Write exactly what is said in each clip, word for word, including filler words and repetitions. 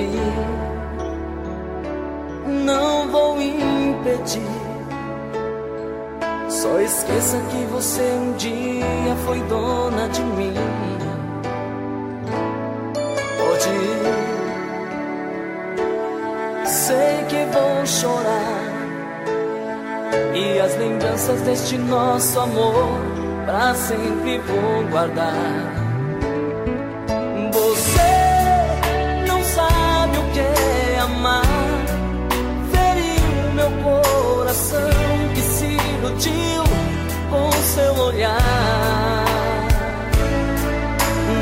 impedir, não vou impedir. Só esqueça que você um dia foi dona de mim. Pode ir, sei que vou chorar, e as lembranças deste nosso amor pra sempre vou guardar. Você não sabe o que é amar, feriu meu coração que se iludiu com seu olhar.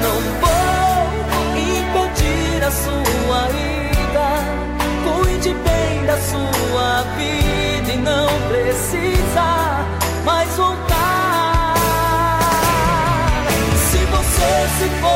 Não vou impedir a sua ida, cuide bem da sua vida, e não precisa mais voltar. Se você se for